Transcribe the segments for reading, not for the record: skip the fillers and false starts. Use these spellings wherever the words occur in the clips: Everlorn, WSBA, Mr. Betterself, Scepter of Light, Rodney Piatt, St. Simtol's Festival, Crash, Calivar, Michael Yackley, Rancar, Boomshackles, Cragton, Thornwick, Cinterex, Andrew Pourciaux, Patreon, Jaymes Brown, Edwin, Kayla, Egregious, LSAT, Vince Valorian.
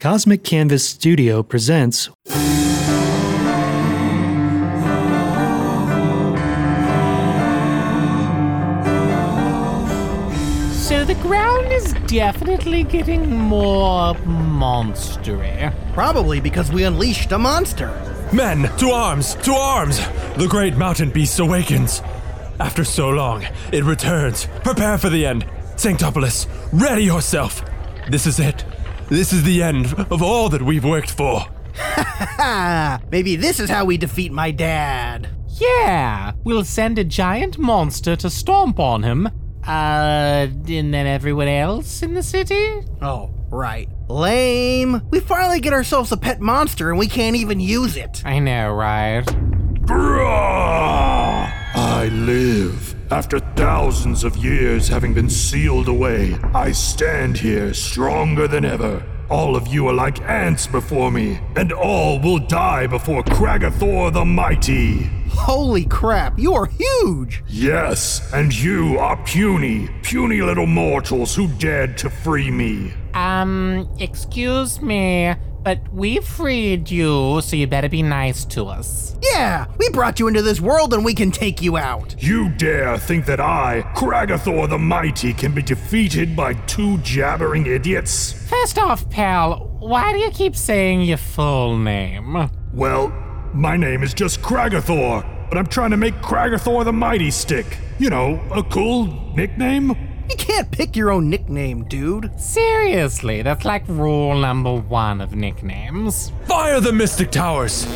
Cosmic Canvas Studio presents So the ground is definitely getting more monstery. Probably because we unleashed a monster. Men, to arms, to arms! The great mountain beast awakens. After so long, it returns. Prepare for the end. Sanctopolis, ready yourself. This is it. This is the end of all that we've worked for. Maybe this is how we defeat my dad. Yeah, we'll send a giant monster to stomp on him. And then everyone else in the city? Oh, right. Lame. We finally get ourselves a pet monster and we can't even use it. I know, right? Grrrr! I live. After thousands of years having been sealed away, I stand here stronger than ever. All of you are like ants before me, and all will die before Kragathor the Mighty. Holy crap, you are huge! Yes, and you are puny, puny little mortals who dared to free me. Excuse me, but we freed you, so you better be nice to us. Yeah, we brought you into this world and we can take you out. You dare think that I, Kragathor the Mighty, can be defeated by two jabbering idiots? First off, pal, why do you keep saying your full name? Well, my name is just Kragathor, but I'm trying to make Kragathor the Mighty stick. You know, a cool nickname. You can't pick your own nickname, dude. Seriously, that's like rule number one of nicknames. Fire the Mystic Towers!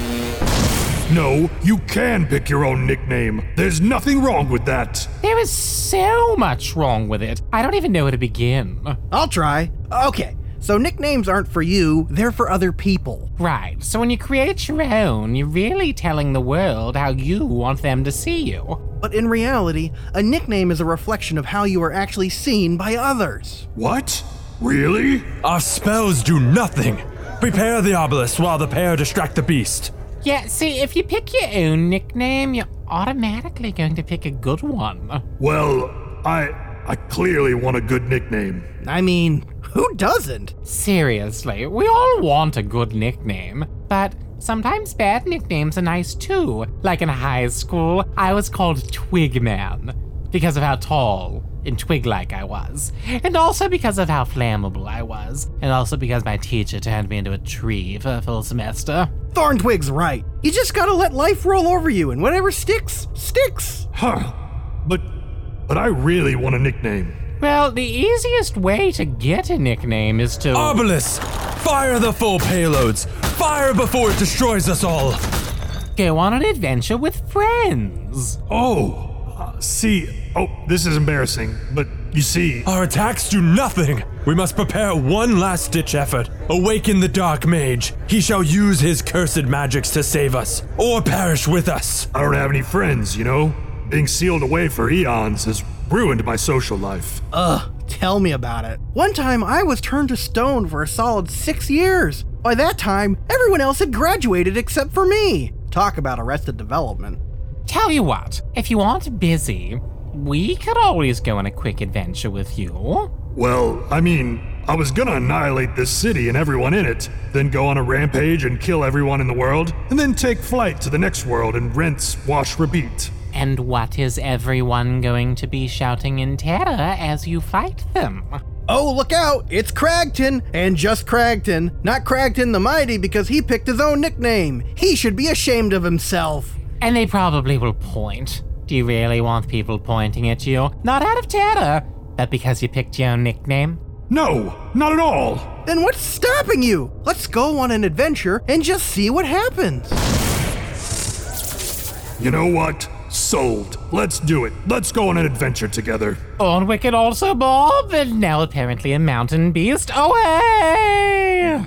No, you can pick your own nickname. There's nothing wrong with that. There is so much wrong with it. I don't even know where to begin. I'll try. Okay, so nicknames aren't for you, they're for other people. Right, so when you create your own, you're really telling the world how you want them to see you. But in reality, a nickname is a reflection of how you are actually seen by others. What? Really? Our spells do nothing. Prepare the obelisk while the pair distract the beast. Yeah, see, if you pick your own nickname, you're automatically going to pick a good one. Well, I clearly want a good nickname. I mean, who doesn't? Seriously, we all want a good nickname, but sometimes bad nicknames are nice too. Like in high school, I was called Twigman because of how tall and twig-like I was. And also because of how flammable I was. And also because my teacher turned me into a tree for a full semester. Thorntwig's right. You just gotta let life roll over you and whatever sticks, sticks. Huh. But I really want a nickname. Well, the easiest way to get a nickname is to... Obelisk! Fire the full payloads! Fire before it destroys us all! Go on an adventure with friends! This is embarrassing, but you see... Our attacks do nothing! We must prepare one last-ditch effort. Awaken the Dark Mage. He shall use his cursed magics to save us, or perish with us. I don't have any friends, you know? Being sealed away for eons has ruined my social life. Ugh. Tell me about it. One time I was turned to stone for a solid 6 years. By that time, everyone else had graduated except for me. Talk about arrested development. Tell you what, if you aren't busy, we could always go on a quick adventure with you. Well, I mean, I was gonna annihilate this city and everyone in it, then go on a rampage and kill everyone in the world, and then take flight to the next world and rinse, wash, repeat. And what is everyone going to be shouting in terror as you fight them? Oh, look out! It's Cragton! And just Cragton! Not Cragton the Mighty because he picked his own nickname! He should be ashamed of himself! And they probably will point. Do you really want people pointing at you? Not out of terror, but because you picked your own nickname? No, not at all! Then what's stopping you? Let's go on an adventure and just see what happens! You know what? Sold. Let's do it. Let's go on an adventure together. Thornwick and also Bob, and now apparently a mountain beast. Away!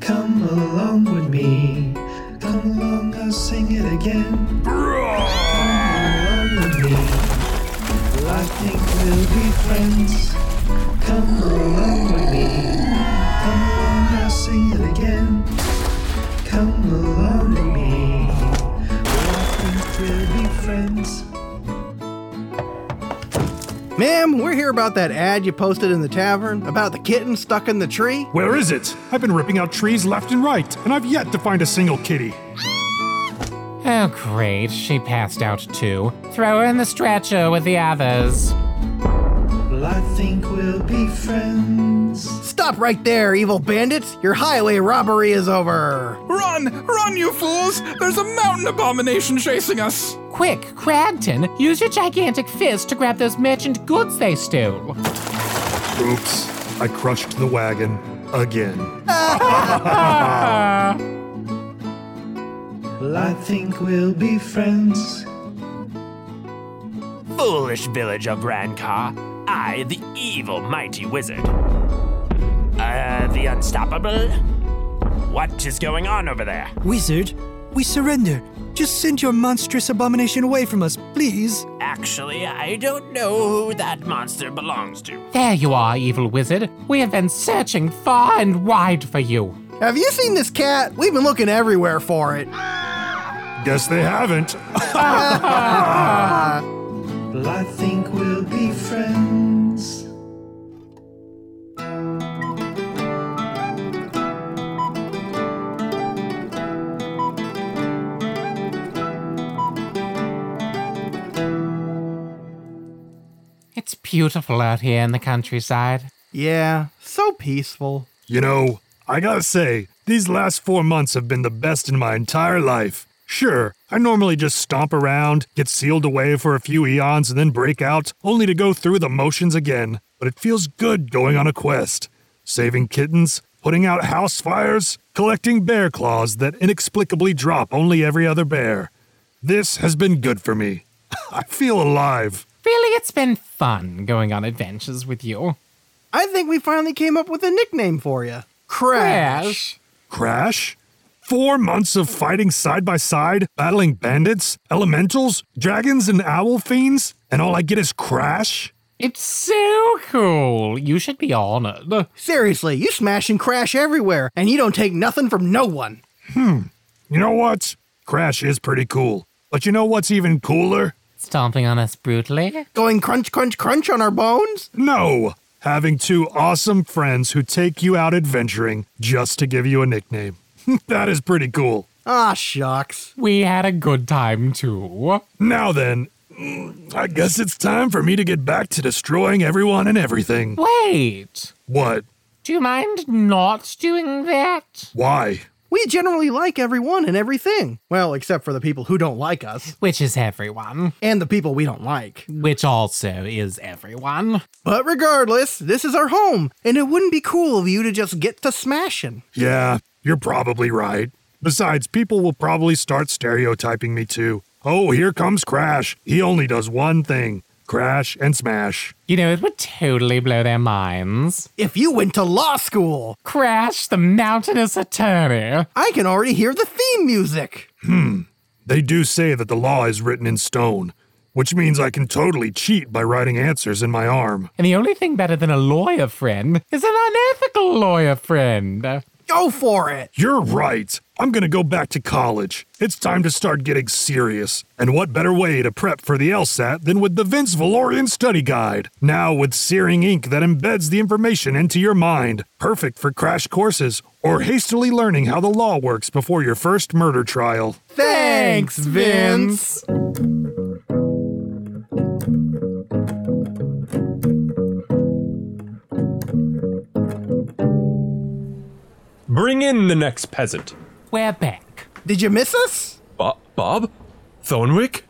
Come along with me. Come along, I'll sing it again. Come along with me. Well, I think we'll be friends. Come along with me. Come along, I'll sing it again. Come along with me. We'll be friends. Ma'am, we're here hear about that ad you posted in the tavern about the kitten stuck in the tree? Where is it? I've been ripping out trees left and right, and I've yet to find a single kitty. Oh, great. She passed out, too. Throw her in the stretcher with the others. Well, I think we'll be friends. Stop right there, evil bandits. Your highway robbery is over. Run! Run, you fools! There's a mountain abomination chasing us. Quick, Cragton, use your gigantic fist to grab those merchant goods they stole. Oops. I crushed the wagon again. Well, I think we'll be friends. Foolish village of Rancar, I, the evil mighty wizard. The unstoppable? What is going on over there? Wizard, we surrender. Just send your monstrous abomination away from us, please. Actually, I don't know who that monster belongs to. There you are, evil wizard. We have been searching far and wide for you. Have you seen this cat? We've been looking everywhere for it. Guess they haven't. Well, I think we'll be friends. It's beautiful out here in the countryside. Yeah, so peaceful. You know, I gotta say, these last 4 months have been the best in my entire life. Sure, I normally just stomp around, get sealed away for a few eons, and then break out, only to go through the motions again. But it feels good going on a quest. Saving kittens, putting out house fires, collecting bear claws that inexplicably drop only every other bear. This has been good for me. I feel alive. Really, it's been fun going on adventures with you. I think we finally came up with a nickname for you. Crash. Crash? 4 months of fighting side by side, battling bandits, elementals, dragons, and owl fiends, and all I get is Crash? It's so cool. You should be honored. Seriously, you smash and crash everywhere, and you don't take nothing from no one. You know what? Crash is pretty cool. But you know what's even cooler? Stomping on us brutally? Going crunch, crunch, crunch on our bones? No. Having two awesome friends who take you out adventuring just to give you a nickname. That is pretty cool. Ah, shucks. We had a good time, too. Now then, I guess it's time for me to get back to destroying everyone and everything. Wait. What? Do you mind not doing that? Why? We generally like everyone and everything. Well, except for the people who don't like us. Which is everyone. And the people we don't like. Which also is everyone. But regardless, this is our home, and it wouldn't be cool of you to just get to smashing. Yeah, you're probably right. Besides, people will probably start stereotyping me too. Oh, here comes Crash. He only does one thing. Crash and smash. You know, it would totally blow their minds. If you went to law school. Crash the mountainous attorney. I can already hear the theme music. They do say that the law is written in stone, which means I can totally cheat by writing answers in my arm. And the only thing better than a lawyer friend is an unethical lawyer friend. Go for it. You're right. I'm going to go back to college. It's time to start getting serious. And what better way to prep for the LSAT than with the Vince Valorian Study Guide? Now with searing ink that embeds the information into your mind. Perfect for crash courses or hastily learning how the law works before your first murder trial. Thanks, Vince. Bring in the next peasant. We're back. Did you miss us? Bob? Thornwick?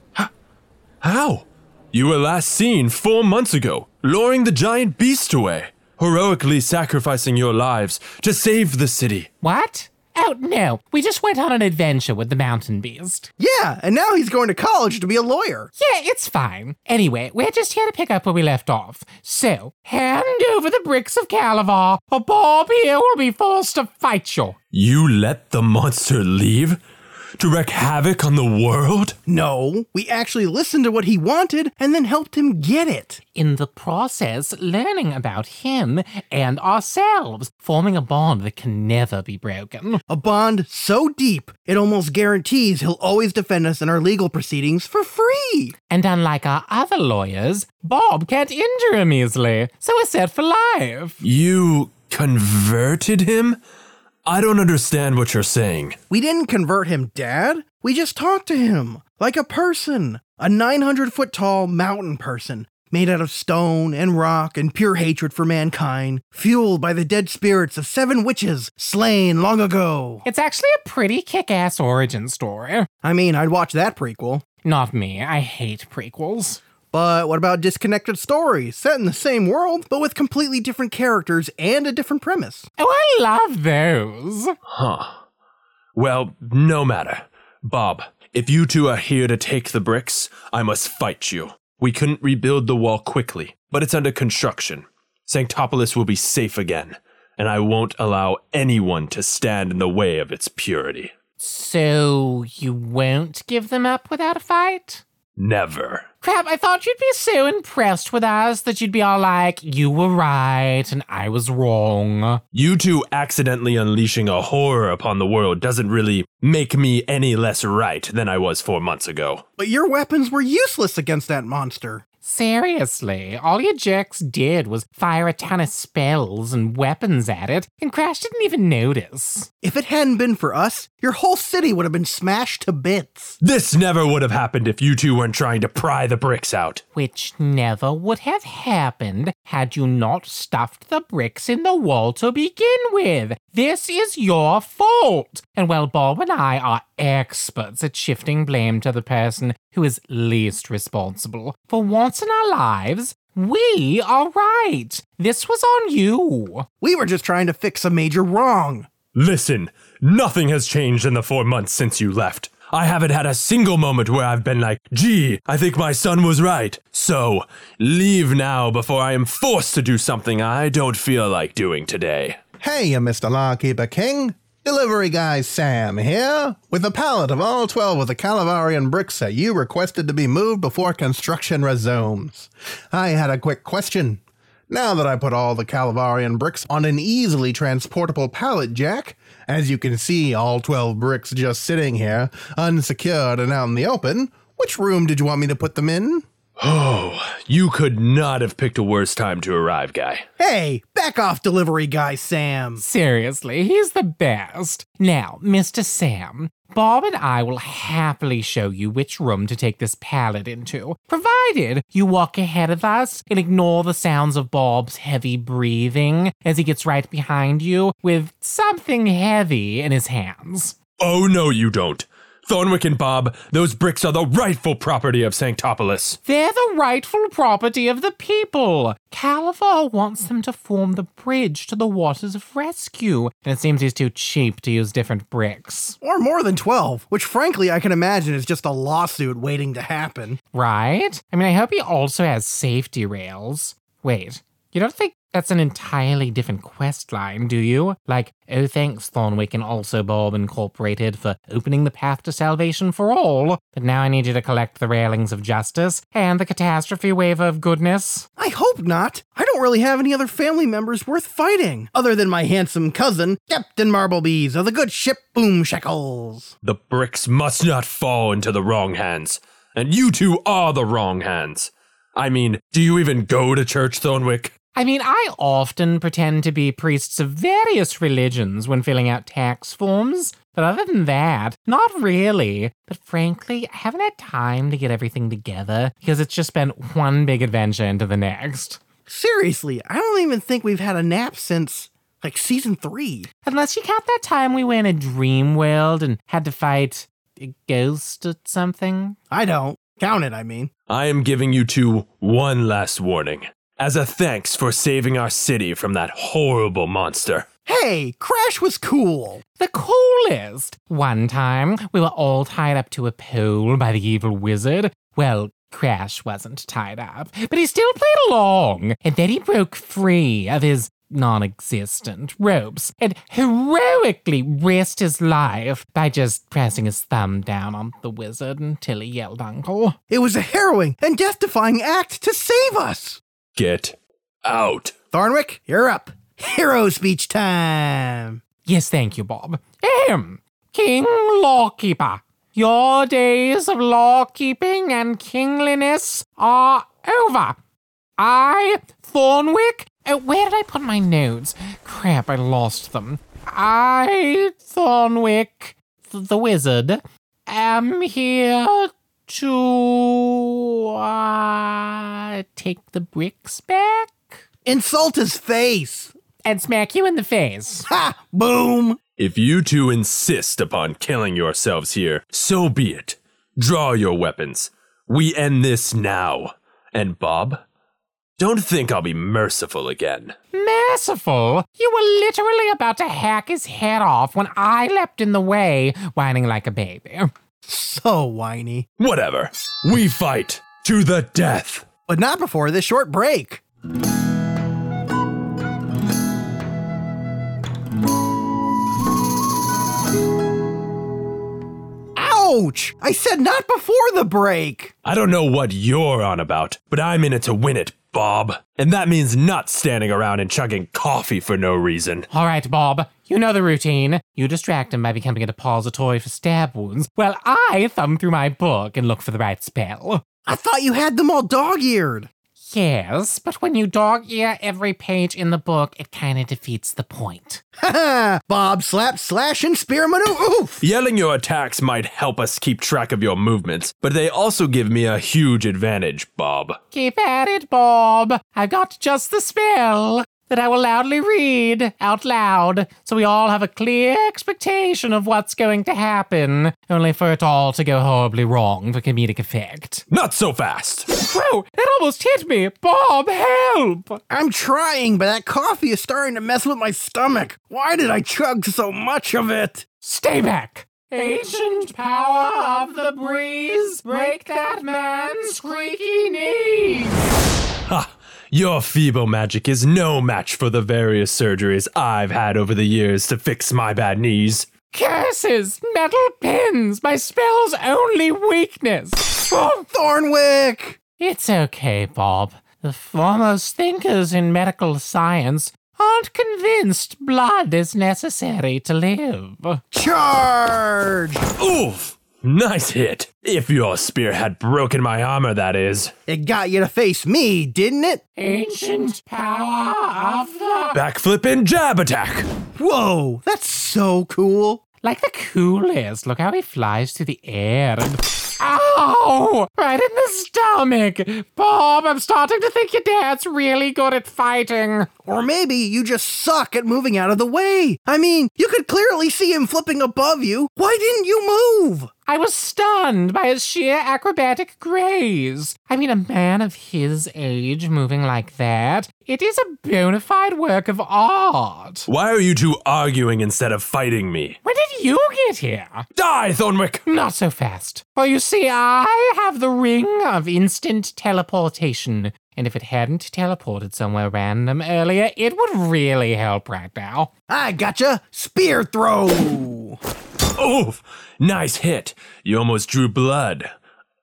How? You were last seen 4 months ago, luring the giant beast away, heroically sacrificing your lives to save the city. What? Oh, no. We just went on an adventure with the mountain beast. Yeah, and now he's going to college to be a lawyer. Yeah, it's fine. Anyway, we're just here to pick up where we left off. So, hand over the bricks of Calivar, or Bob here will be forced to fight you. You let the monster leave? to wreak havoc on the world? No, we actually listened to what he wanted and then helped him get it. In the process, learning about him and ourselves, forming a bond that can never be broken. A bond so deep, it almost guarantees he'll always defend us in our legal proceedings for free. And unlike our other lawyers, Bob can't injure him easily, so we're set for life. You converted him? I don't understand what you're saying. We didn't convert him, Dad. We just talked to him. Like a person. A 900-foot-tall mountain person. Made out of stone and rock and pure hatred for mankind. Fueled by the dead spirits of 7 witches slain long ago. It's actually a pretty kick-ass origin story. I mean, I'd watch that prequel. Not me. I hate prequels. But what about disconnected stories set in the same world, but with completely different characters and a different premise? Oh, I love those. Huh. Well, no matter. Bob, if you two are here to take the bricks, I must fight you. We couldn't rebuild the wall quickly, but it's under construction. Sanctopolis will be safe again, and I won't allow anyone to stand in the way of its purity. So you won't give them up without a fight? Never. Crap, I thought you'd be so impressed with us that you'd be all like, you were right and I was wrong. You two accidentally unleashing a horror upon the world doesn't really make me any less right than I was 4 months ago. But your weapons were useless against that monster. Seriously, all your jerks did was fire a ton of spells and weapons at it, and Crash didn't even notice. If it hadn't been for us, your whole city would have been smashed to bits. This never would have happened if you two weren't trying to pry the bricks out. Which never would have happened had you not stuffed the bricks in the wall to begin with. This is your fault. And while Bob and I are experts at shifting blame to the person who is least responsible, for once in our lives, we are right. This was on you. We were just trying to fix a major wrong. Listen, nothing has changed in the 4 months since you left. I haven't had a single moment where I've been like, gee, I think my son was right. So, leave now before I am forced to do something I don't feel like doing today. Hey, Mr. Lawkeeper King. Delivery guy Sam here, with a pallet of all 12 of the Calivarian bricks that you requested to be moved before construction resumes. I had a quick question. Now that I put all the Calivarian bricks on an easily transportable pallet jack, as you can see all 12 bricks just sitting here, unsecured and out in the open, which room did you want me to put them in? Oh, you could not have picked a worse time to arrive, guy. Hey, back off, delivery guy Sam. Seriously, he's the best. Now, Mr. Sam, Bob and I will happily show you which room to take this pallet into, provided you walk ahead of us and ignore the sounds of Bob's heavy breathing as he gets right behind you with something heavy in his hands. Oh, no, you don't. Thornwick and Bob, those bricks are the rightful property of Sanctopolis. They're the rightful property of the people. Calivar wants them to form the bridge to the waters of rescue, and it seems he's too cheap to use different bricks. Or more than 12, which frankly I can imagine is just a lawsuit waiting to happen. Right? I mean, I hope he also has safety rails. Wait, you don't think that's an entirely different quest line, do you? Like, oh thanks Thornwick and also Bob Incorporated for opening the path to salvation for all, but now I need you to collect the railings of justice and the catastrophe waiver of goodness. I hope not. I don't really have any other family members worth fighting, other than my handsome cousin, Captain Marblebees of the good ship Boomshackles. The bricks must not fall into the wrong hands, and you two are the wrong hands. I mean, do you even go to church, Thornwick? I mean, I often pretend to be priests of various religions when filling out tax forms, but other than that, not really. But frankly, I haven't had time to get everything together because it's just been one big adventure into the next. Seriously, I don't even think we've had a nap since, like, season 3. Unless you count that time we were in a dream world and had to fight a ghost or something. I don't. Count it, I mean. I am giving you two one last warning. As a thanks for saving our city from that horrible monster. Hey, Crash was cool. The coolest. One time, we were all tied up to a pole by the evil wizard. Well, Crash wasn't tied up, but he still played along. And then he broke free of his non-existent ropes and heroically risked his life by just pressing his thumb down on the wizard until he yelled uncle. It was a harrowing and death-defying act to save us. Get out. Thornwick, you're up. Hero speech time. Yes, thank you, Bob. Ahem. King Lawkeeper, your days of law-keeping and kingliness are over. I, Thornwick... where did I put my notes? Crap, I lost them. I, Thornwick, the wizard, am here to take the bricks back? Insult his face. And smack you in the face. Ha! Boom! If you two insist upon killing yourselves here, so be it. Draw your weapons. We end this now. And Bob, don't think I'll be merciful again. Merciful? You were literally about to hack his head off when I leapt in the way, whining like a baby. So whiny. Whatever. We fight to the death. But not before this short break. Ouch! I said not before the break. I don't know what you're on about, but I'm in it to win it, Bob. And that means not standing around and chugging coffee for no reason. All right, Bob. You know the routine. You distract him by becoming a depository for stab wounds, while I thumb through my book and look for the right spell. I thought you had them all dog-eared. Yes, but when you dog-ear every page in the book, it kind of defeats the point. Ha-ha! Bob, slap, slash, and spear maneuver. Oof! Yelling your attacks might help us keep track of your movements, but they also give me a huge advantage, Bob. Keep at it, Bob. I've got just the spell that I will loudly read out loud, so we all have a clear expectation of what's going to happen, only for it all to go horribly wrong for comedic effect. Not so fast! Whoa, that almost hit me! Bob, help! I'm trying, but that coffee is starting to mess with my stomach. Why did I chug so much of it? Stay back! Ancient power of the breeze, break that man's creaky knees! Ha! Your feeble magic is no match for the various surgeries I've had over the years to fix my bad knees. Curses! Metal pins! My spell's only weakness! Oh, Thornwick! It's okay, Bob. The foremost thinkers in medical science aren't convinced blood is necessary to live. Charge! Oof! Nice hit. If your spear had broken my armor, that is. It got you to face me, didn't it? Ancient power of the... backflip and jab attack. Whoa, that's so cool. Like the coolest. Look how he flies through the air and... ow! Right in the stomach. Bob, I'm starting to think your dad's really good at fighting. Or maybe you just suck at moving out of the way. I mean, you could clearly see him flipping above you. Why didn't you move? I was stunned by his sheer acrobatic grace. I mean, a man of his age moving like that, it is a bona fide work of art. Why are you two arguing instead of fighting me? When did you get here? Die, Thornwick! Not so fast. Well, you see, I have the ring of instant teleportation. And if it hadn't teleported somewhere random earlier, it would really help right now. I gotcha! Spear throw! Oof! Nice hit. You almost drew blood.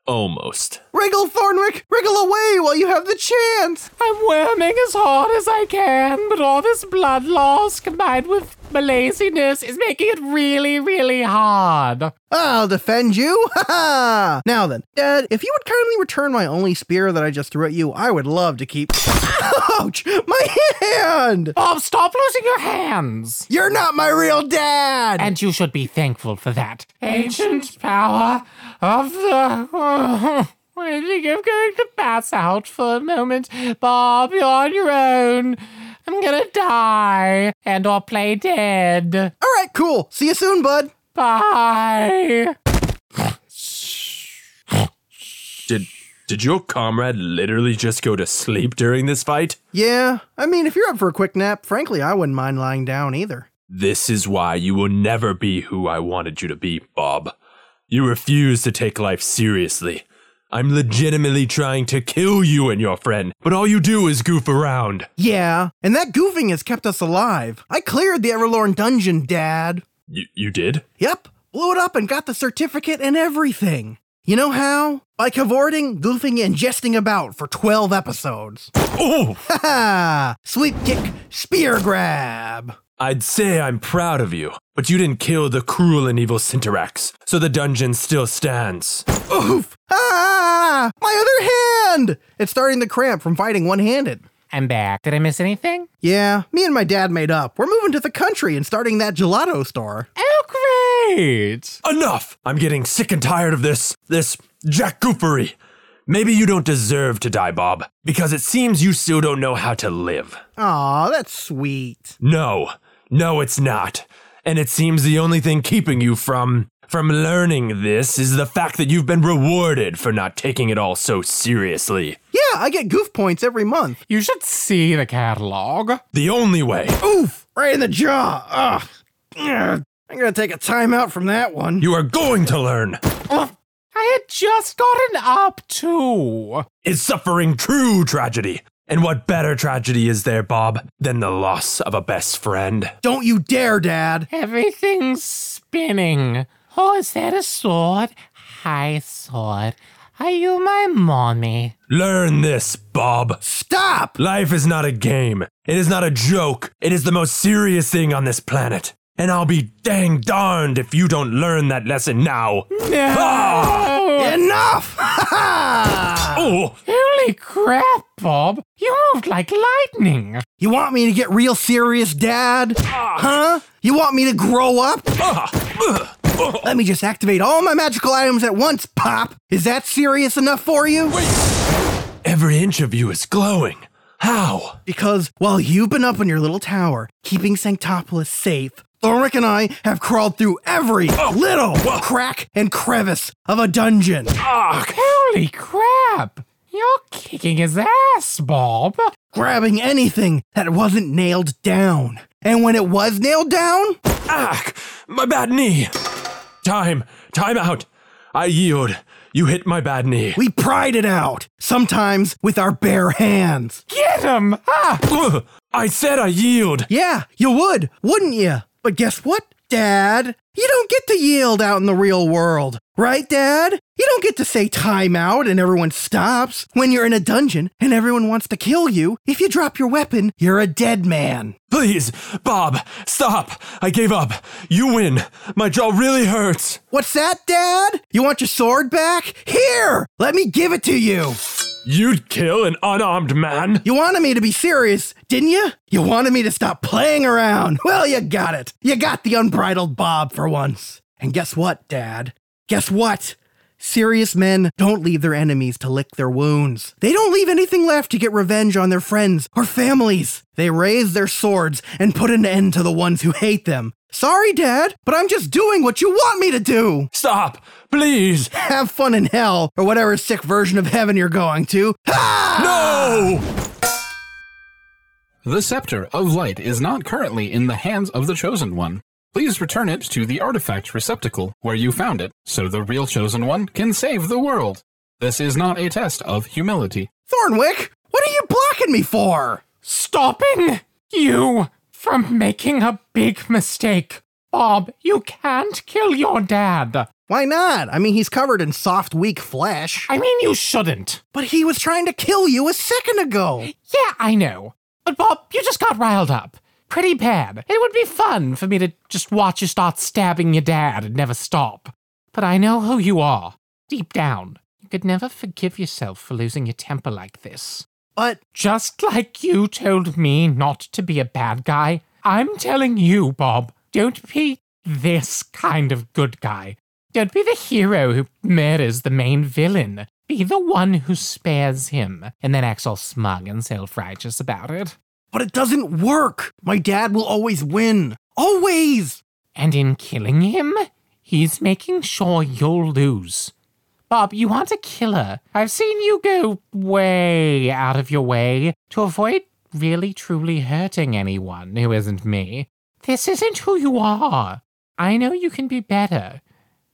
Almost. Wriggle, Thornwick! Wriggle away while you have the chance! I'm worming as hard as I can, but all this blood loss combined with my laziness is making it really, really hard. I'll defend you! Ha ha! Now then, Dad, if you would kindly return my only spear that I just threw at you, I would love to keep... ouch! My hand! Bob, stop losing your hands! You're not my real dad! And you should be thankful for that. Ancient power of the... I think I'm going to pass out for a moment. Bob, you're on your own. I'm gonna die and or play dead. All right, cool. See you soon, bud. Bye. Did your comrade literally just go to sleep during this fight? Yeah, I mean, if you're up for a quick nap, frankly, I wouldn't mind lying down either. This is why you will never be who I wanted you to be, Bob. You refuse to take life seriously. I'm legitimately trying to kill you and your friend, but all you do is goof around. Yeah, and that goofing has kept us alive. I cleared the Everlorn dungeon, Dad. You did? Yep, blew it up and got the certificate and everything. You know how? By cavorting, goofing, and jesting about for 12 episodes. Oh! Ha ha! Sweep kick, spear grab! I'd say I'm proud of you, but you didn't kill the cruel and evil Cinterex, so the dungeon still stands. Oof! Ah! My other hand! It's starting to cramp from fighting one-handed. I'm back. Did I miss anything? Yeah, me and my dad made up. We're moving to the country and starting that gelato store. Oh, great! Enough! I'm getting sick and tired of this jackoofery. Maybe you don't deserve to die, Bob, because it seems you still don't know how to live. Aw, that's sweet. No, it's not. And it seems the only thing keeping you from learning this is the fact that you've been rewarded for not taking it all so seriously. Yeah, I get goof points every month. You should see the catalog. The only way. Oof, right in the jaw. Ugh. I'm going to take a timeout from that one. You are going to learn. I had just gotten up to. Is suffering true tragedy? And what better tragedy is there, Bob, than the loss of a best friend? Don't you dare, Dad. Everything's spinning. Oh, is that a sword? Hi, sword. Are you my mommy? Learn this, Bob. Stop! Life is not a game. It is not a joke. It is the most serious thing on this planet. And I'll be dang darned if you don't learn that lesson now. No! Ah! Enough! Oh! Holy crap, Bob. You moved like lightning. You want me to get real serious, Dad? Huh? You want me to grow up? Let me just activate all my magical items at once, Pop. Is that serious enough for you? Wait. Every inch of you is glowing. How? Because while you've been up in your little tower, keeping Sanctopolis safe, Thornwick and I have crawled through every little crack and crevice of a dungeon. Holy crap! You're kicking his ass, Bob. Grabbing anything that wasn't nailed down. And when it was nailed down... Ah! My bad knee! Time out! I yield. You hit my bad knee. We pried it out, sometimes with our bare hands. Get him! Ah! Ugh, I said I yield. Yeah, you would, wouldn't you? But guess what, Dad? You don't get to yield out in the real world. Right, Dad? You don't get to say time out and everyone stops. When you're in a dungeon and everyone wants to kill you, if you drop your weapon, you're a dead man. Please, Bob, stop. I gave up. You win. My jaw really hurts. What's that, Dad? You want your sword back? Here, let me give it to you. You'd kill an unarmed man? You wanted me to be serious, didn't you? You wanted me to stop playing around. Well, you got it. You got the unbridled Bob for once. And guess what, Dad? Guess what? Serious men don't leave their enemies to lick their wounds. They don't leave anything left to get revenge on their friends or families. They raise their swords and put an end to the ones who hate them. Sorry, Dad, but I'm just doing what you want me to do. Stop, please. Have fun in hell, or whatever sick version of heaven you're going to. Ah! No! The Scepter of Light is not currently in the hands of the Chosen One. Please return it to the artifact receptacle where you found it, so the real Chosen One can save the world. This is not a test of humility. Thornwick, what are you blocking me for? Stopping you from making a big mistake. Bob, you can't kill your dad. Why not? I mean, he's covered in soft, weak flesh. I mean, you shouldn't. But he was trying to kill you a second ago. Yeah, I know. But Bob, you just got riled up. Pretty bad. It would be fun for me to just watch you start stabbing your dad and never stop. But I know who you are. Deep down, you could never forgive yourself for losing your temper like this. But just like you told me not to be a bad guy, I'm telling you, Bob, don't be this kind of good guy. Don't be the hero who murders the main villain. Be the one who spares him and then acts all smug and self-righteous about it. But it doesn't work. My dad will always win. Always. And in killing him, he's making sure you'll lose. Bob, you aren't a killer. I've seen you go way out of your way to avoid really truly hurting anyone who isn't me. This isn't who you are. I know you can be better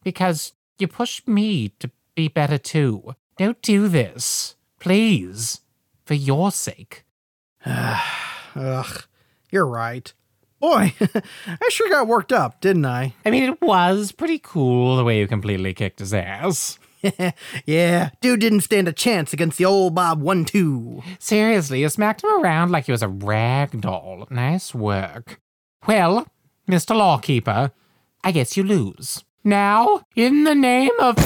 because you pushed me to be better too. Don't do this. Please. For your sake. Ugh. You're right. Boy, I sure got worked up, didn't I? I mean, it was pretty cool the way you completely kicked his ass. Yeah, dude didn't stand a chance against the old Bob 1-2. Seriously, you smacked him around like he was a rag doll. Nice work. Well, Mr. Lawkeeper, I guess you lose. Now, in the name of...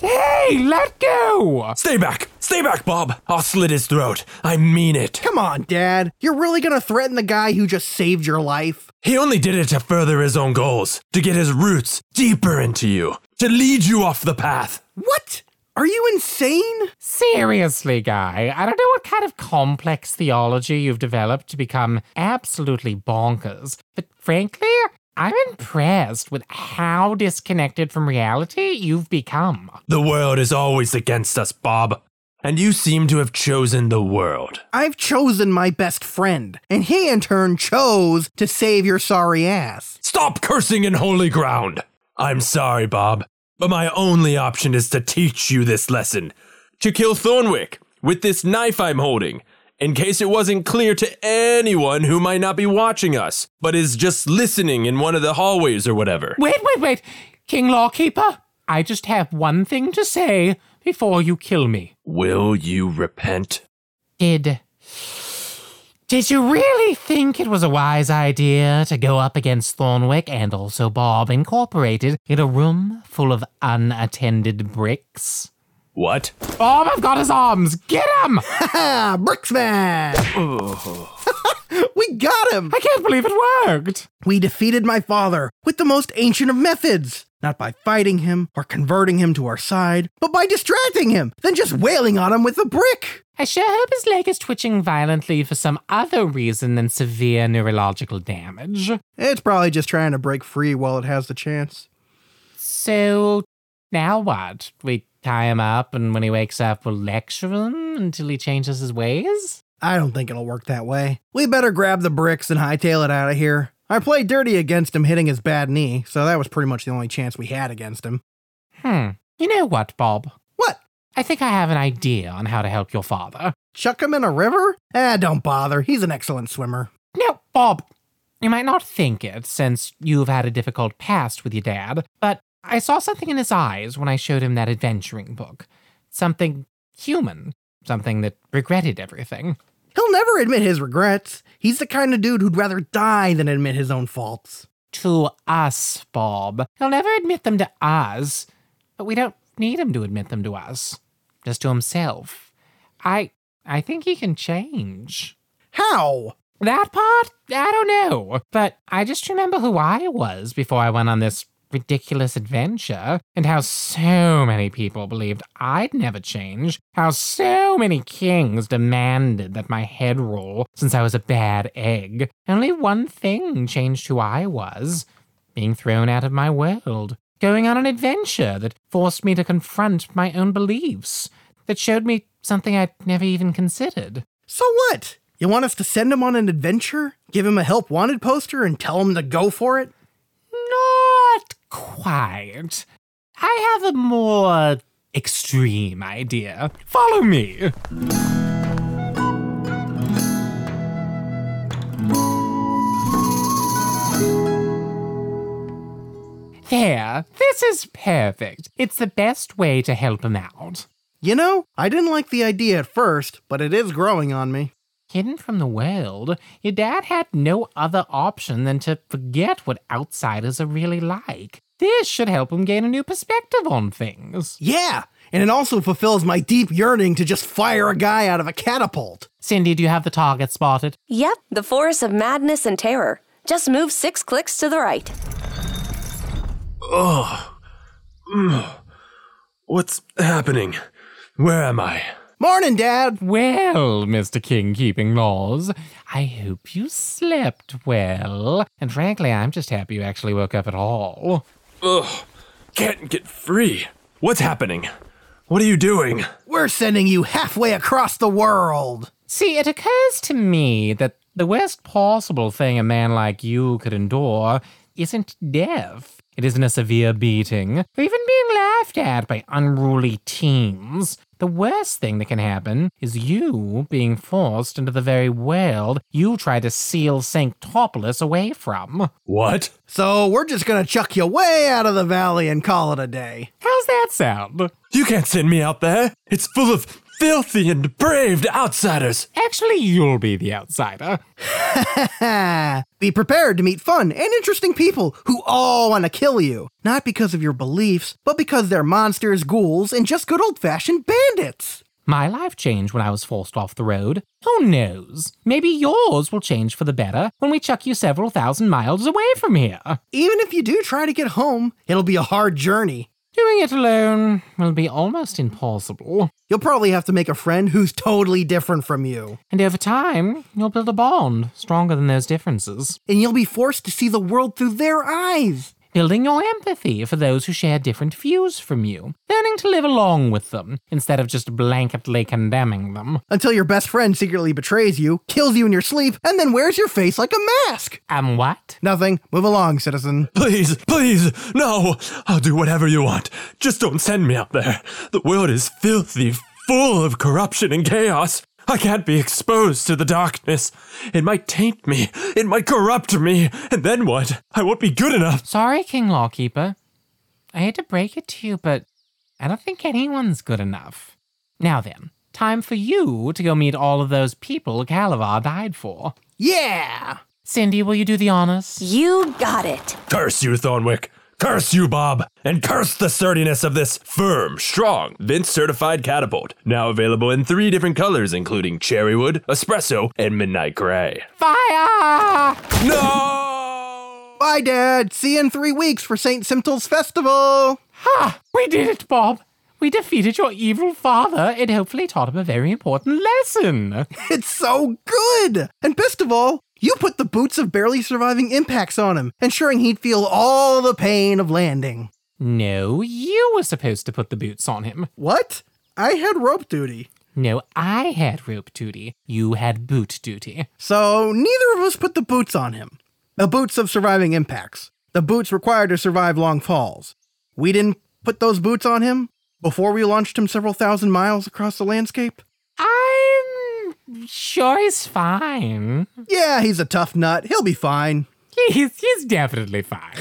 Hey, let go! Stay back! Stay back, Bob! I'll slit his throat. I mean it. Come on, Dad. You're really gonna threaten the guy who just saved your life? He only did it to further his own goals, to get his roots deeper into you, to lead you off the path. What? Are you insane? Seriously, guy. I don't know what kind of complex theology you've developed to become absolutely bonkers, but frankly... I'm impressed with how disconnected from reality you've become. The world is always against us, Bob. And you seem to have chosen the world. I've chosen my best friend, and he in turn chose to save your sorry ass. Stop cursing in holy ground! I'm sorry, Bob, but my only option is to teach you this lesson. To kill Thornwick with this knife I'm holding. In case it wasn't clear to anyone who might not be watching us, but is just listening in one of the hallways or whatever. Wait. King Lawkeeper, I just have one thing to say before you kill me. Will you repent? Did you really think it was a wise idea to go up against Thornwick and also Bob Incorporated in a room full of unattended bricks? What? Bob, I've got his arms! Get him! Ha Bricksman! We got him! I can't believe it worked! We defeated my father with the most ancient of methods. Not by fighting him or converting him to our side, but by distracting him, then just wailing on him with a brick. I sure hope his leg is twitching violently for some other reason than severe neurological damage. It's probably just trying to break free while it has the chance. So, now what? We tie him up, and when he wakes up, we'll lecture him until he changes his ways? I don't think it'll work that way. We better grab the bricks and hightail it out of here. I played dirty against him hitting his bad knee, so that was pretty much the only chance we had against him. You know what, Bob? What? I think I have an idea on how to help your father. Chuck him in a river? Don't bother. He's an excellent swimmer. No, Bob. You might not think it, since you've had a difficult past with your dad, but... I saw something in his eyes when I showed him that adventuring book. Something human. Something that regretted everything. He'll never admit his regrets. He's the kind of dude who'd rather die than admit his own faults. To us, Bob. He'll never admit them to us. But we don't need him to admit them to us. Just to himself. I think he can change. How? That part? I don't know. But I just remember who I was before I went on this ridiculous adventure, and how so many people believed I'd never change, how so many kings demanded that my head roll since I was a bad egg. Only one thing changed who I was, being thrown out of my world, going on an adventure that forced me to confront my own beliefs, that showed me something I'd never even considered. So what? You want us to send him on an adventure? Give him a help wanted poster and tell him to go for it? Not quite. I have a more extreme idea. Follow me. There, this is perfect. It's the best way to help him out. You know, I didn't like the idea at first, but it is growing on me. Hidden from the world, your dad had no other option than to forget what outsiders are really like. This should help him gain a new perspective on things. Yeah, and it also fulfills my deep yearning to just fire a guy out of a catapult. Cindy, do you have the target spotted? Yep, the forest of madness and terror. Just move 6 clicks to the right. Oh. What's happening? Where am I? Morning, Dad! Well, Mr. King Keeping Laws, I hope you slept well. And frankly, I'm just happy you actually woke up at all. Ugh, can't get free. What's happening? What are you doing? We're sending you halfway across the world. See, it occurs to me that the worst possible thing a man like you could endure isn't death. It isn't a severe beating, or even being laughed laughed at by unruly teens, the worst thing that can happen is you being forced into the very world you tried to seal Sanctopolis away from. What? So we're just gonna chuck you way out of the valley and call it a day. How's that sound? You can't send me out there. It's full of filthy and depraved outsiders. Actually, you'll be the outsider. Be prepared to meet fun and interesting people who all want to kill you. Not because of your beliefs, but because they're monsters, ghouls, and just good old-fashioned bandits. My life changed when I was forced off the road. Who knows? Maybe yours will change for the better when we chuck you several thousand miles away from here. Even if you do try to get home, it'll be a hard journey. Doing it alone will be almost impossible. You'll probably have to make a friend who's totally different from you. And over time, you'll build a bond stronger than those differences. And you'll be forced to see the world through their eyes. Building your empathy for those who share different views from you. Learning to live along with them, instead of just blanketly condemning them. Until your best friend secretly betrays you, kills you in your sleep, and then wears your face like a mask! What? Nothing. Move along, citizen. Please, no! I'll do whatever you want. Just don't send me up there. The world is filthy, full of corruption and chaos. I can't be exposed to the darkness. It might taint me. It might corrupt me. And then what? I won't be good enough. Sorry, King Lawkeeper. I hate to break it to you, but I don't think anyone's good enough. Now then, time for you to go meet all of those people Calivar died for. Yeah! Cindy, will you do the honors? You got it. Curse you, Thornwick. Curse you, Bob, and curse the sturdiness of this firm, strong, Vince-certified catapult, now available in 3 different colors, including cherrywood, espresso, and midnight gray. Fire! No! Bye, Dad. See you in 3 weeks for St. Simtol's Festival. Ha! We did it, Bob. We defeated your evil father and hopefully taught him a very important lesson. It's so good! And best of all, you put the boots of barely surviving impacts on him, ensuring he'd feel all the pain of landing. No, you were supposed to put the boots on him. What? I had rope duty. No, I had rope duty. You had boot duty. So neither of us put the boots on him. The boots of surviving impacts. The boots required to survive long falls. We didn't put those boots on him before we launched him several thousand miles across the landscape? Sure, he's fine. Yeah, he's a tough nut. He'll be fine. He's definitely fine.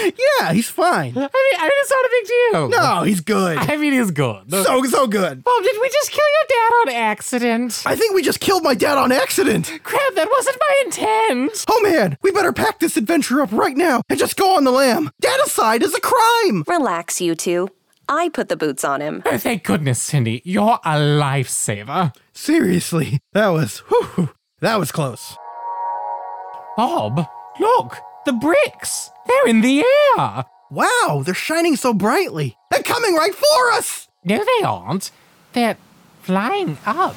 Yeah, he's fine. I mean, it's not a big deal. No, he's good. I mean, he's good. So good. Bob, did we just kill your dad on accident? I think we just killed my dad on accident. Crap, that wasn't my intent. Oh, man, we better pack this adventure up right now and just go on the lam. Dadicide is a crime. Relax, you two. I put the boots on him. Oh, thank goodness, Cindy. You're a lifesaver. Seriously, that was close. Bob, look, the bricks. They're in the air. Wow, they're shining so brightly. They're coming right for us. No, they aren't. They're flying up,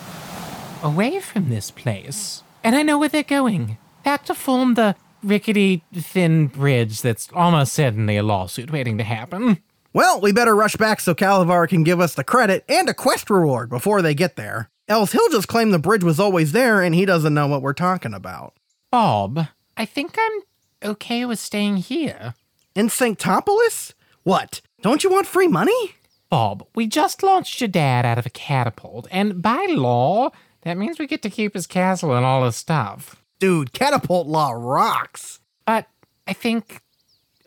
away from this place. And I know where they're going. Back to form the rickety, thin bridge that's almost certainly a lawsuit waiting to happen. Well, we better rush back so Calivar can give us the credit and a quest reward before they get there. Else he'll just claim the bridge was always there and he doesn't know what we're talking about. Bob, I think I'm okay with staying here. In Sanctopolis? What? Don't you want free money? Bob, we just launched your dad out of a catapult, and by law, that means we get to keep his castle and all his stuff. Dude, catapult law rocks. But I think,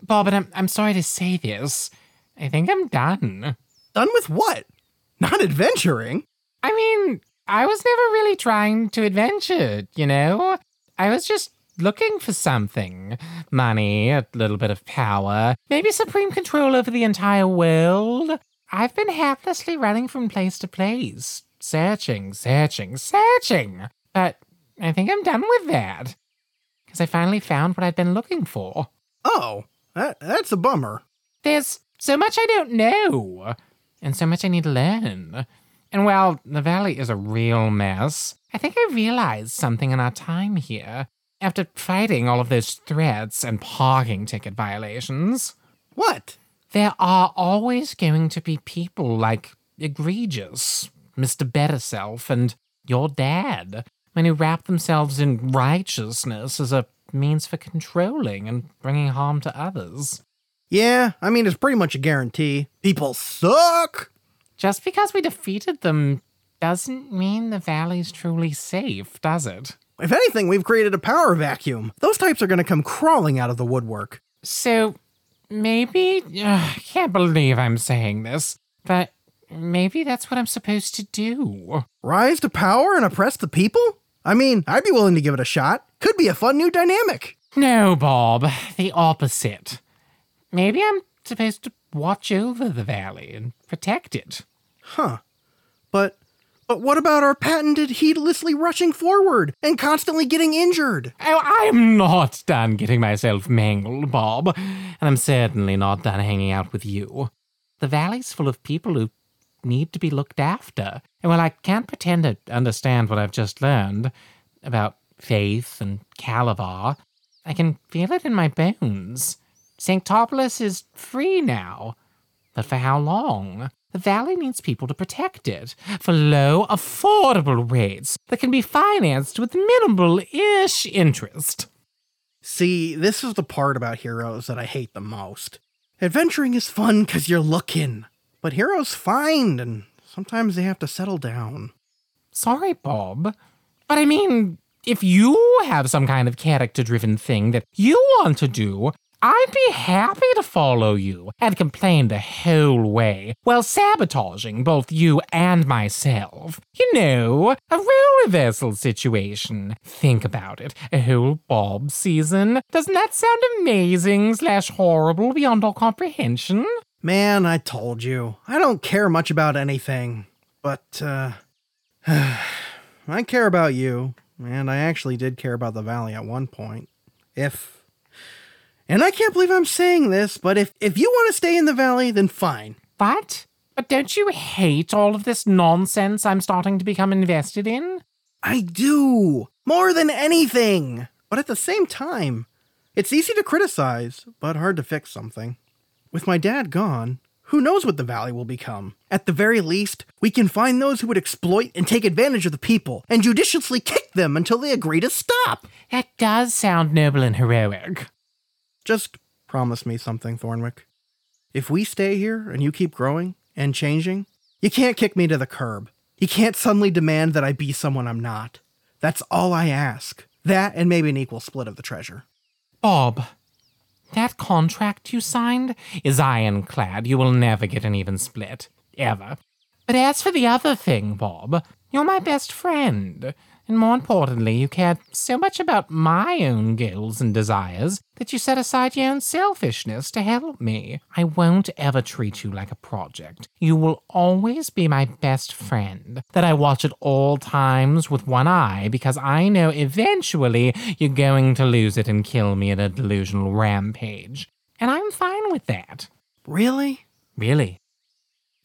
Bob, and I'm sorry to say this, I think I'm done. Done with what? Not adventuring? I mean, I was never really trying to adventure, you know? I was just looking for something. Money, a little bit of power, maybe supreme control over the entire world. I've been haplessly running from place to place, searching. But I think I'm done with that. Because I finally found what I'd been looking for. Oh, that's a bummer. There's so much I don't know, and so much I need to learn. And while the valley is a real mess, I think I realized something in our time here, after fighting all of those threats and parking ticket violations. What? There are always going to be people like Egregious, Mr. Betterself, and your dad, men who wrap themselves in righteousness as a means for controlling and bringing harm to others. Yeah, I mean, it's pretty much a guarantee. People suck! Just because we defeated them doesn't mean the valley's truly safe, does it? If anything, we've created a power vacuum. Those types are going to come crawling out of the woodwork. So, maybe... I can't believe I'm saying this, but maybe that's what I'm supposed to do. Rise to power and oppress the people? I mean, I'd be willing to give it a shot. Could be a fun new dynamic. No, Bob. The opposite. Maybe I'm supposed to watch over the valley and protect it. Huh. But what about our patented heedlessly rushing forward and constantly getting injured? Oh, I'm not done getting myself mangled, Bob. And I'm certainly not done hanging out with you. The valley's full of people who need to be looked after. And while I can't pretend to understand what I've just learned about faith and Calivar, I can feel it in my bones. Sanctopolis is free now. But for how long? The valley needs people to protect it for low, affordable rates that can be financed with minimal-ish interest. See, this is the part about heroes that I hate the most. Adventuring is fun because you're looking. But heroes find, and sometimes they have to settle down. Sorry, Bob. But I mean, if you have some kind of character-driven thing that you want to do, I'd be happy to follow you and complain the whole way while sabotaging both you and myself. You know, a role reversal situation. Think about it. A whole Bob season. Doesn't that sound amazing/horrible beyond all comprehension? Man, I told you. I don't care much about anything. But, I care about you. And I actually did care about the valley at one point. And I can't believe I'm saying this, but if you want to stay in the valley, then fine. What? But don't you hate all of this nonsense I'm starting to become invested in? I do! More than anything! But at the same time, it's easy to criticize, but hard to fix something. With my dad gone, who knows what the valley will become? At the very least, we can find those who would exploit and take advantage of the people, and judiciously kick them until they agree to stop! That does sound noble and heroic. Just promise me something, Thornwick. If we stay here and you keep growing and changing, you can't kick me to the curb. You can't suddenly demand that I be someone I'm not. That's all I ask. That and maybe an equal split of the treasure. Bob, that contract you signed is ironclad. You will never get an even split. Ever. But as for the other thing, Bob, you're my best friend. And more importantly, you cared so much about my own goals and desires that you set aside your own selfishness to help me. I won't ever treat you like a project. You will always be my best friend, that I watch at all times with one eye because I know eventually you're going to lose it and kill me in a delusional rampage. And I'm fine with that. Really? Really.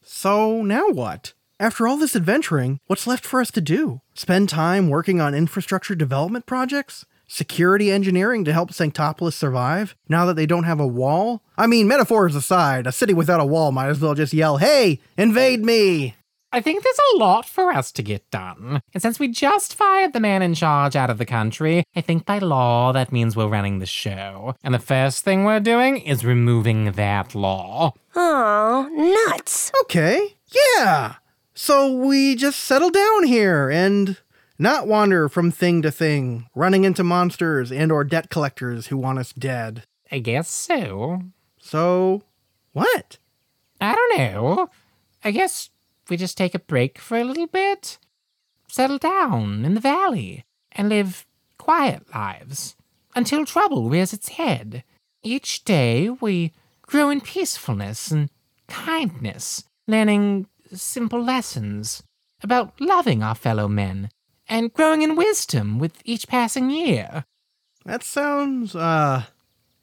So now what? After all this adventuring, what's left for us to do? Spend time working on infrastructure development projects? Security engineering to help Sanctopolis survive? Now that they don't have a wall? I mean, metaphors aside, a city without a wall might as well just yell, "Hey, invade me!" I think there's a lot for us to get done. And since we just fired the man in charge out of the country, I think by law that means we're running the show. And the first thing we're doing is removing that law. Oh, nuts! Okay, yeah! So we just settle down here and not wander from thing to thing, running into monsters and or debt collectors who want us dead. I guess so. So, what? I don't know. I guess we just take a break for a little bit, settle down in the valley, and live quiet lives until trouble rears its head. Each day we grow in peacefulness and kindness, learning simple lessons about loving our fellow men and growing in wisdom with each passing year. That sounds,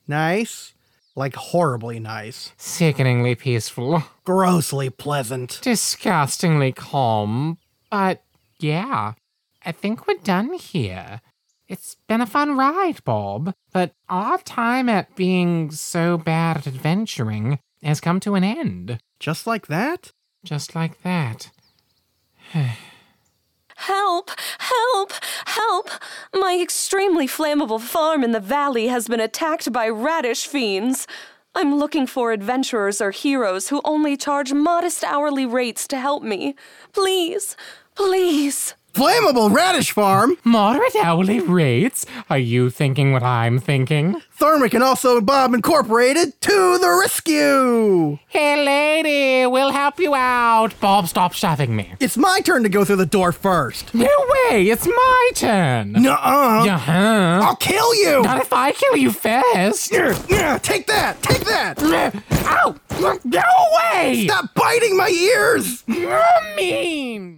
nice. Like horribly nice. Sickeningly peaceful. Grossly pleasant. Disgustingly calm. But, yeah, I think we're done here. It's been a fun ride, Bob, but our time at being so bad at adventuring has come to an end. Just like that? Just like that. Help! Help! Help! My extremely flammable farm in the valley has been attacked by radish fiends. I'm looking for adventurers or heroes who only charge modest hourly rates to help me. Please, please. Flammable Radish Farm? Moderate hourly rates? Are you thinking what I'm thinking? Thornwick and also Bob Incorporated to the rescue! Hey, lady, we'll help you out. Bob, stop shoving me. It's my turn to go through the door first. No way, it's my turn. Nuh-uh. Uh-huh. I'll kill you. Not if I kill you first. Take that, take that. Ow, go away. Stop biting my ears. You're mean.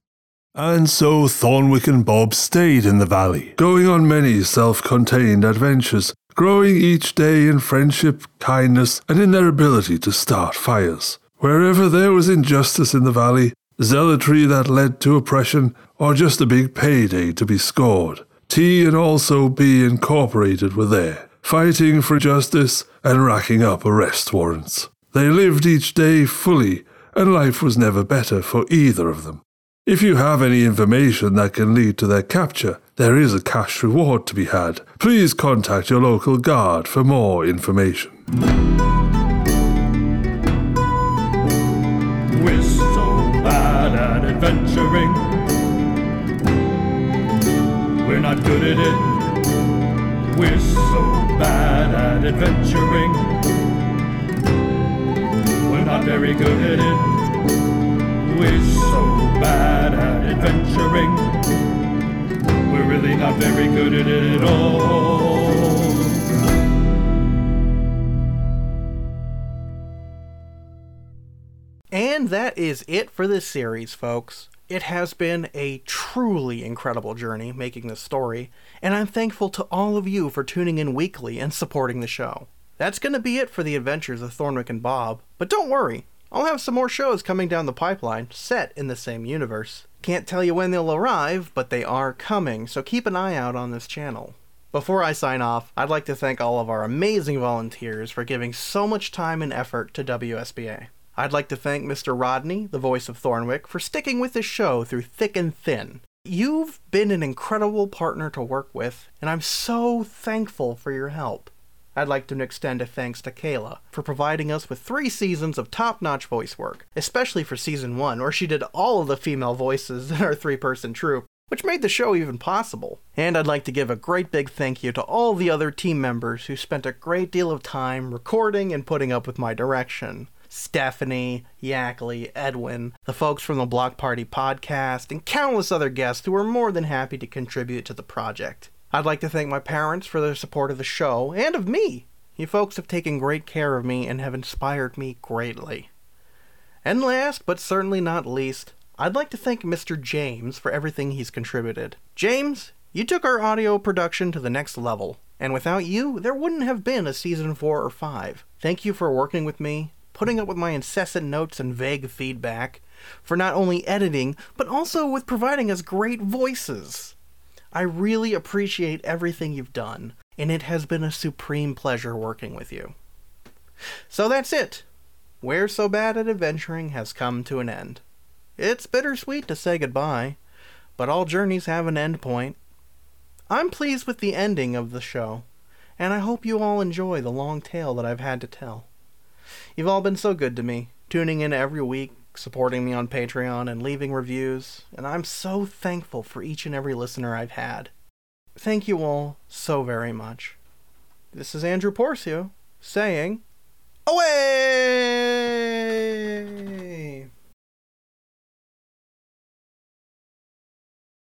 And so Thornwick and Bob stayed in the valley, going on many self-contained adventures, growing each day in friendship, kindness, and in their ability to start fires. Wherever there was injustice in the valley, zealotry that led to oppression, or just a big payday to be scored, T and also B Incorporated were there, fighting for justice and racking up arrest warrants. They lived each day fully, and life was never better for either of them. If you have any information that can lead to their capture, there is a cash reward to be had. Please contact your local guard for more information. We're so bad at adventuring. We're not good at it. We're so bad at adventuring. We're not very good at it. We're so bad at adventuring. We're really not very good at it at all. And that is it for this series, folks. It has been a truly incredible journey making this story, and I'm thankful to all of you for tuning in weekly and supporting the show. That's going to be it for the adventures of Thornwick and Bob, but don't worry. I'll have some more shows coming down the pipeline, set in the same universe. Can't tell you when they'll arrive, but they are coming, so keep an eye out on this channel. Before I sign off, I'd like to thank all of our amazing volunteers for giving so much time and effort to WSBA. I'd like to thank Mr. Rodney, the voice of Thornwick, for sticking with this show through thick and thin. You've been an incredible partner to work with, and I'm so thankful for your help. I'd like to extend a thanks to Kayla for providing us with 3 seasons of top-notch voice work, especially for Season 1, where she did all of the female voices in our 3-person troupe, which made the show even possible. And I'd like to give a great big thank you to all the other team members who spent a great deal of time recording and putting up with my direction. Stephanie, Yackley, Edwin, the folks from the Block Party podcast, and countless other guests who were more than happy to contribute to the project. I'd like to thank my parents for their support of the show, and of me. You folks have taken great care of me and have inspired me greatly. And last, but certainly not least, I'd like to thank Mr. Jaymes for everything he's contributed. Jaymes, you took our audio production to the next level, and without you, there wouldn't have been a Season 4 or 5. Thank you for working with me, putting up with my incessant notes and vague feedback, for not only editing, but also with providing us great voices. I really appreciate everything you've done, and it has been a supreme pleasure working with you. So that's it. We're So Bad at Adventuring has come to an end. It's bittersweet to say goodbye, but all journeys have an end point. I'm pleased with the ending of the show, and I hope you all enjoy the long tale that I've had to tell. You've all been so good to me, tuning in every week, supporting me on Patreon and leaving reviews, and I'm so thankful for each and every listener I've had. Thank you all so very much. This is Andrew Pourciaux saying, away!